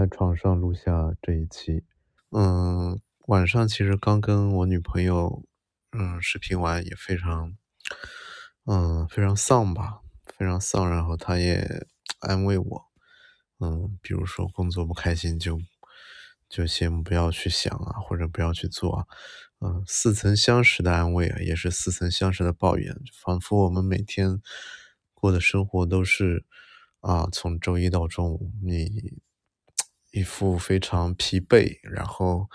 在床上录下这一期。晚上其实刚跟我女朋友视频完，也非常丧吧，非常丧。然后她也安慰我，比如说工作不开心就先不要去想啊，或者不要去做啊。似曾相识的安慰啊，也是似曾相识的抱怨，仿佛我们每天过的生活都是从周一到中午，你一副非常疲惫，然后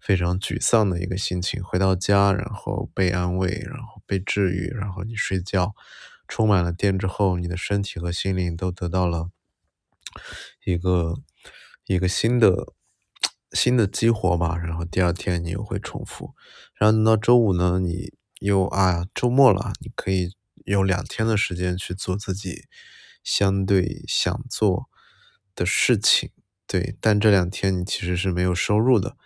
非常沮丧的一个心情，回到家，然后被安慰，然后被治愈，然后你睡觉，充满了电之后，你的身体和心灵都得到了一个新的激活吧。然后第二天你又会重复，然后等到周五呢，你又周末了，你可以有2天的时间去做自己相对想做的事情，对，但这2天你其实是没有收入的，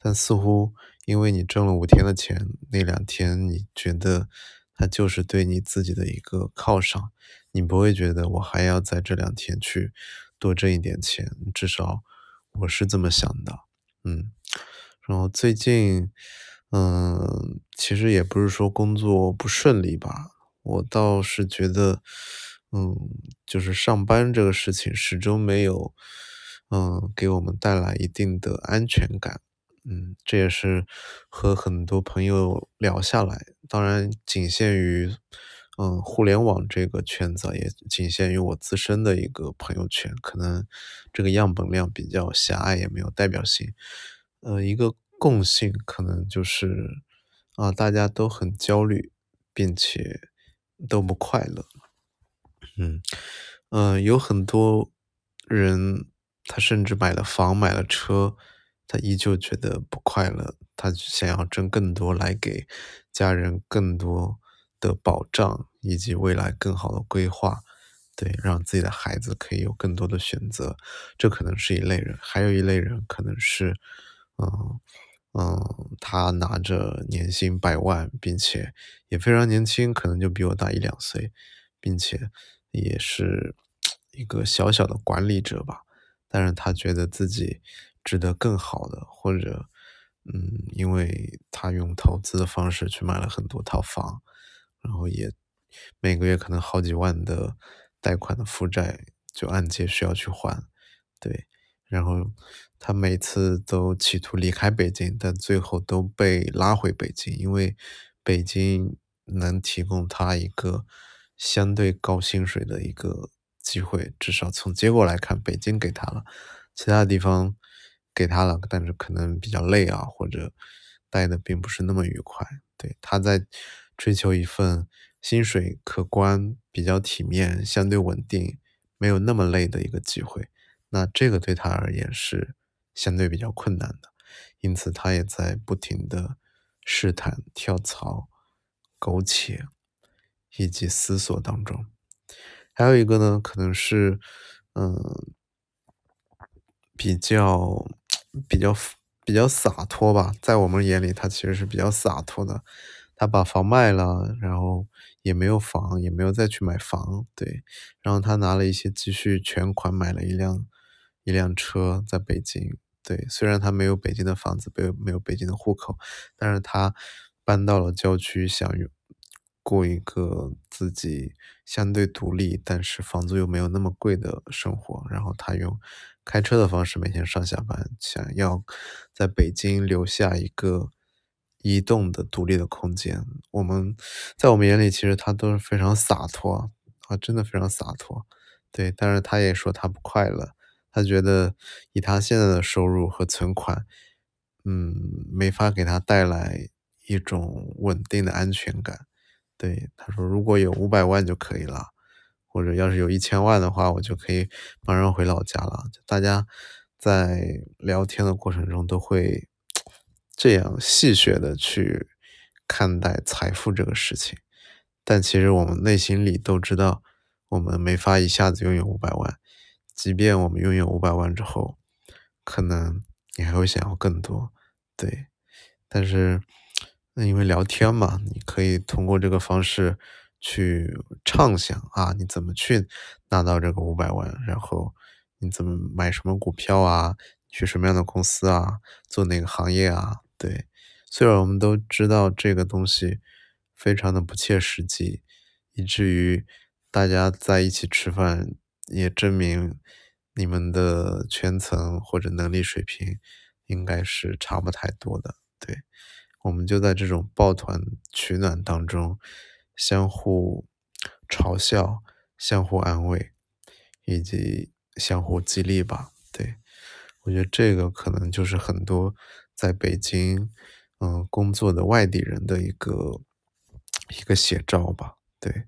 但似乎因为你挣了5天的钱，那2天你觉得它就是对你自己的一个犒赏，你不会觉得我还要在这2天去多挣一点钱，至少我是这么想的。然后最近其实也不是说工作不顺利吧，我倒是觉得就是上班这个事情始终没有给我们带来一定的安全感。这也是和很多朋友聊下来，当然仅限于互联网这个圈子，也仅限于我自身的一个朋友圈，可能这个样本量比较狭隘，也没有代表性。一个共性可能就是大家都很焦虑，并且都不快乐。有很多人他甚至买了房买了车，他依旧觉得不快乐，他想要挣更多来给家人更多的保障，以及未来更好的规划，对，让自己的孩子可以有更多的选择，这可能是一类人。还有一类人可能是他拿着年薪100万，并且也非常年轻，可能就比我大1-2岁，并且也是一个小小的管理者吧，但是他觉得自己值得更好的，或者因为他用投资的方式去买了很多套房，然后也每个月可能好几万的贷款的负债就按揭需要去还，对，然后他每次都企图离开北京，但最后都被拉回北京，因为北京能提供他一个相对高薪水的一个机会，至少从结果来看，北京给他了，其他地方给他了，但是可能比较累啊，或者待的并不是那么愉快，对，他在追求一份薪水可观、比较体面、相对稳定、没有那么累的一个机会，那这个对他而言是相对比较困难的，因此他也在不停的试探、跳槽、苟且以及思索当中。还有一个呢，可能是比较洒脱吧，在我们眼里他其实是比较洒脱的，他把房卖了，然后也没有房，也没有再去买房，对，然后他拿了一些积蓄全款买了一辆车在北京，对，虽然他没有北京的房子，没有北京的户口，但是他搬到了郊区，想过一个自己相对独立，但是房租又没有那么贵的生活，然后他用开车的方式每天上下班，想要在北京留下一个移动的独立的空间。在我们眼里其实他都是非常洒脱真的非常洒脱，对，但是他也说他不快乐，他觉得以他现在的收入和存款没法给他带来一种稳定的安全感，对，他说如果有500万就可以了，或者要是有1000万的话，我就可以马上回老家了。就大家在聊天的过程中都会这样戏谑的去看待财富这个事情，但其实我们内心里都知道，我们没法一下子拥有500万，即便我们拥有500万之后，可能你还会想要更多，对，但是因为聊天嘛，你可以通过这个方式去畅想你怎么去拿到这个500万，然后你怎么买什么股票啊，去什么样的公司啊，做哪个行业啊。对，虽然我们都知道这个东西非常的不切实际，以至于大家在一起吃饭也证明你们的圈层或者能力水平应该是差不太多的。对，我们就在这种抱团取暖当中相互嘲笑、相互安慰以及相互激励吧。对，我觉得这个可能就是很多在北京工作的外地人的一个写照吧。对，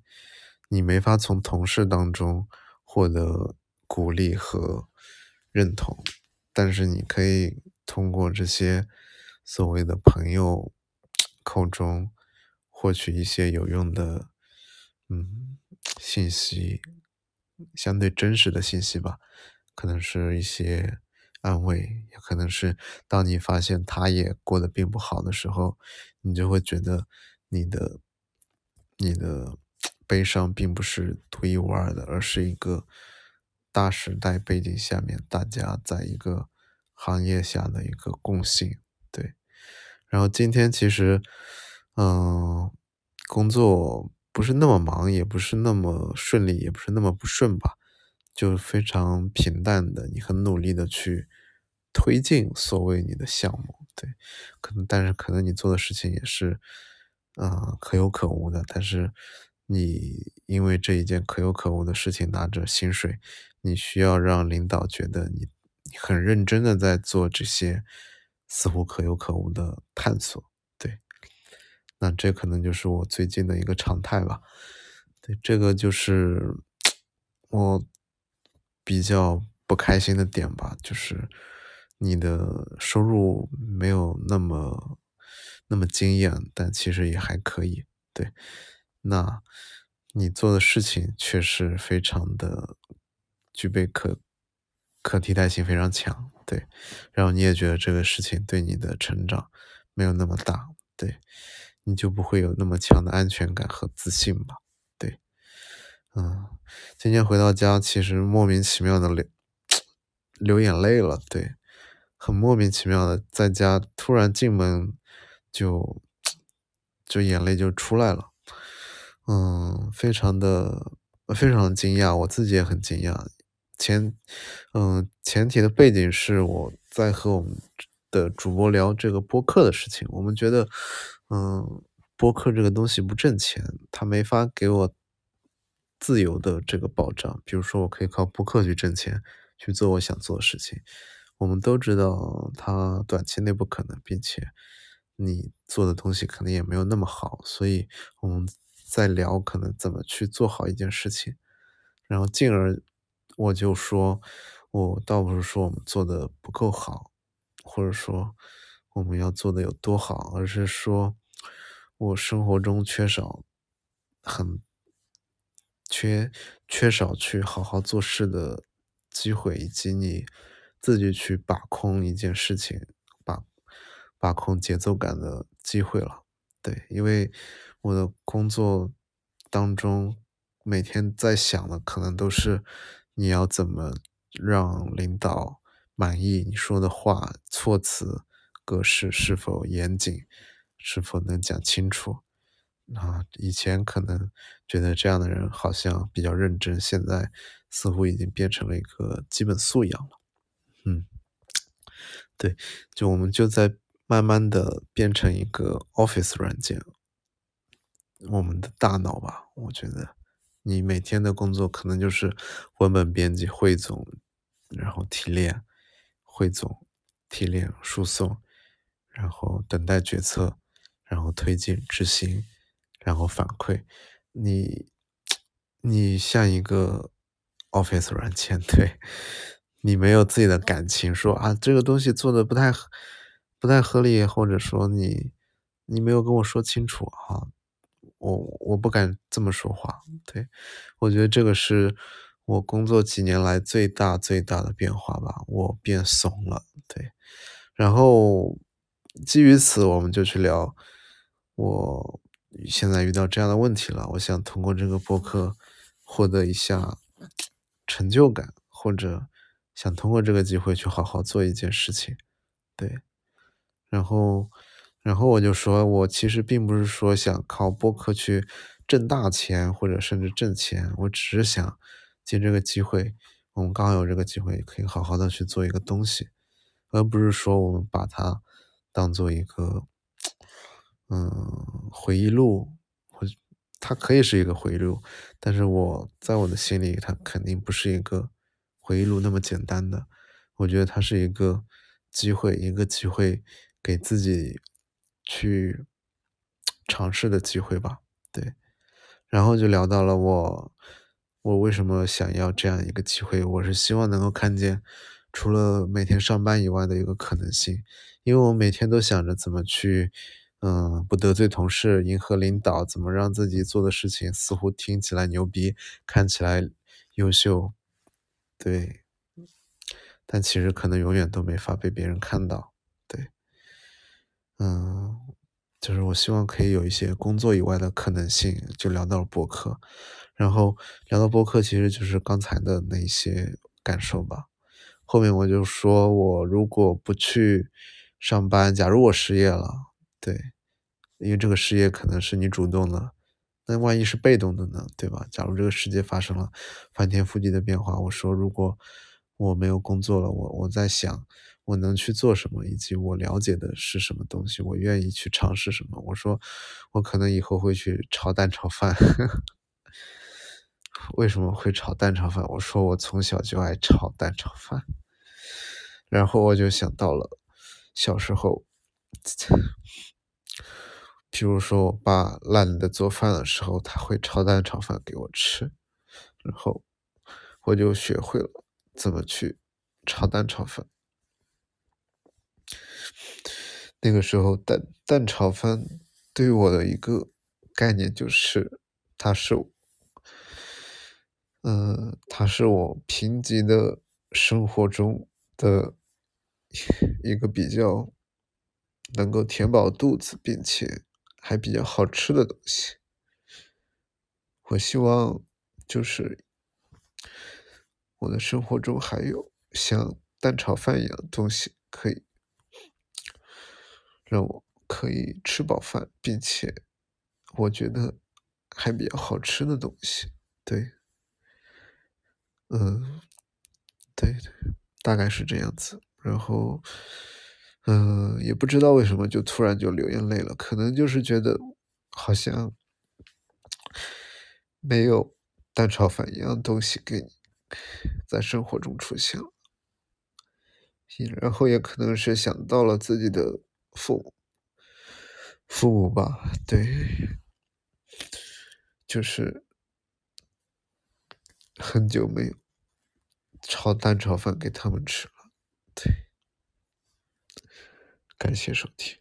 你没法从同事当中获得鼓励和认同，但是你可以通过这些所谓的朋友口中获取一些有用的信息，相对真实的信息吧，可能是一些安慰，也可能是当你发现他也过得并不好的时候，你就会觉得你的悲伤并不是独一无二的，而是一个大时代背景下面大家在一个行业下的一个共性。对，然后今天其实工作不是那么忙，也不是那么顺利，也不是那么不顺吧，就非常平淡的，你很努力的去推进所谓你的项目。对，但是可能你做的事情也是可有可无的，但是你因为这一件可有可无的事情拿着薪水，你需要让领导觉得你很认真的在做这些似乎可有可无的探索。对，那这可能就是我最近的一个常态吧。对，这个就是我比较不开心的点吧，就是你的收入没有那么惊艳，但其实也还可以。对，那你做的事情确实非常的具备可替代性非常强。对，然后你也觉得这个事情对你的成长没有那么大。对，你就不会有那么强的安全感和自信吧。对，今天回到家其实莫名其妙的流眼泪了。对，很莫名其妙的在家突然进门就眼泪就出来了。非常的惊讶，我自己也很惊讶。前提的背景是我在和我们的主播聊这个播客的事情，我们觉得播客这个东西不挣钱，它没法给我自由的这个保障，比如说我可以靠播客去挣钱，去做我想做的事情。我们都知道它短期内不可能，并且你做的东西可能也没有那么好，所以我们在聊可能怎么去做好一件事情，然后进而我就说，我倒不是说我们做的不够好，或者说我们要做的有多好，而是说我生活中缺少去好好做事的机会，以及你自己去把控一件事情，把控节奏感的机会了。对，因为我的工作当中每天在想的可能都是你要怎么让领导满意，你说的话措辞格式是否严谨，是否能讲清楚。以前可能觉得这样的人好像比较认真，现在似乎已经变成了一个基本素养了。对，我们就在慢慢的变成一个 Office 软件，我们的大脑吧。我觉得你每天的工作可能就是文本编辑、汇总，然后提炼、汇总、提炼、输送，然后等待决策，然后推进、执行，然后反馈。你像一个 Office 软件。对，你没有自己的感情，说这个东西做的不太合理，或者说你没有跟我说清楚我不敢这么说话。对，我觉得这个是我工作几年来最大的变化吧，我变怂了。对，然后基于此我们就去聊我现在遇到这样的问题了，我想通过这个播客获得一下成就感，或者想通过这个机会去好好做一件事情。对，然后我就说，我其实并不是说想靠播客去挣大钱或者甚至挣钱，我只是想借这个机会，我们刚好有这个机会可以好好的去做一个东西，而不是说我们把它当做一个回忆录，或者它可以是一个回忆录，但是我在我的心里它肯定不是一个回忆录那么简单的。我觉得它是一个机会，一个机会给自己去尝试的机会吧。对，然后就聊到了我为什么想要这样一个机会，我是希望能够看见除了每天上班以外的一个可能性，因为我每天都想着怎么去不得罪同事，迎合领导，怎么让自己做的事情似乎听起来牛逼，看起来优秀，对，但其实可能永远都没法被别人看到。对，就是我希望可以有一些工作以外的可能性，就聊到了播客，然后聊到播客其实就是刚才的那一些感受吧。后面我就说，我如果不去上班，假如我失业了，对，因为这个失业可能是你主动的，那万一是被动的呢，对吧？假如这个世界发生了翻天覆地的变化，我说如果我没有工作了，我在想我能去做什么，以及我了解的是什么东西，我愿意去尝试什么。我说我可能以后会去炒蛋炒饭为什么会炒蛋炒饭？我说我从小就爱炒蛋炒饭。然后我就想到了小时候，比如说我爸懒得做饭的时候，他会炒蛋炒饭给我吃，然后我就学会了怎么去炒蛋炒饭。那个时候蛋炒饭对我的一个概念就是，它是我贫瘠的生活中的一个比较能够填饱肚子并且还比较好吃的东西。我希望就是我的生活中还有像蛋炒饭一样的东西，可以让我可以吃饱饭，并且我觉得还比较好吃的东西。对，对，大概是这样子。然后也不知道为什么就突然就流眼泪了，可能就是觉得好像没有蛋炒饭一样东西给你在生活中出现了，然后也可能是想到了自己的父母吧。对，就是很久没有炒蛋炒饭给他们吃了。对，感谢收听。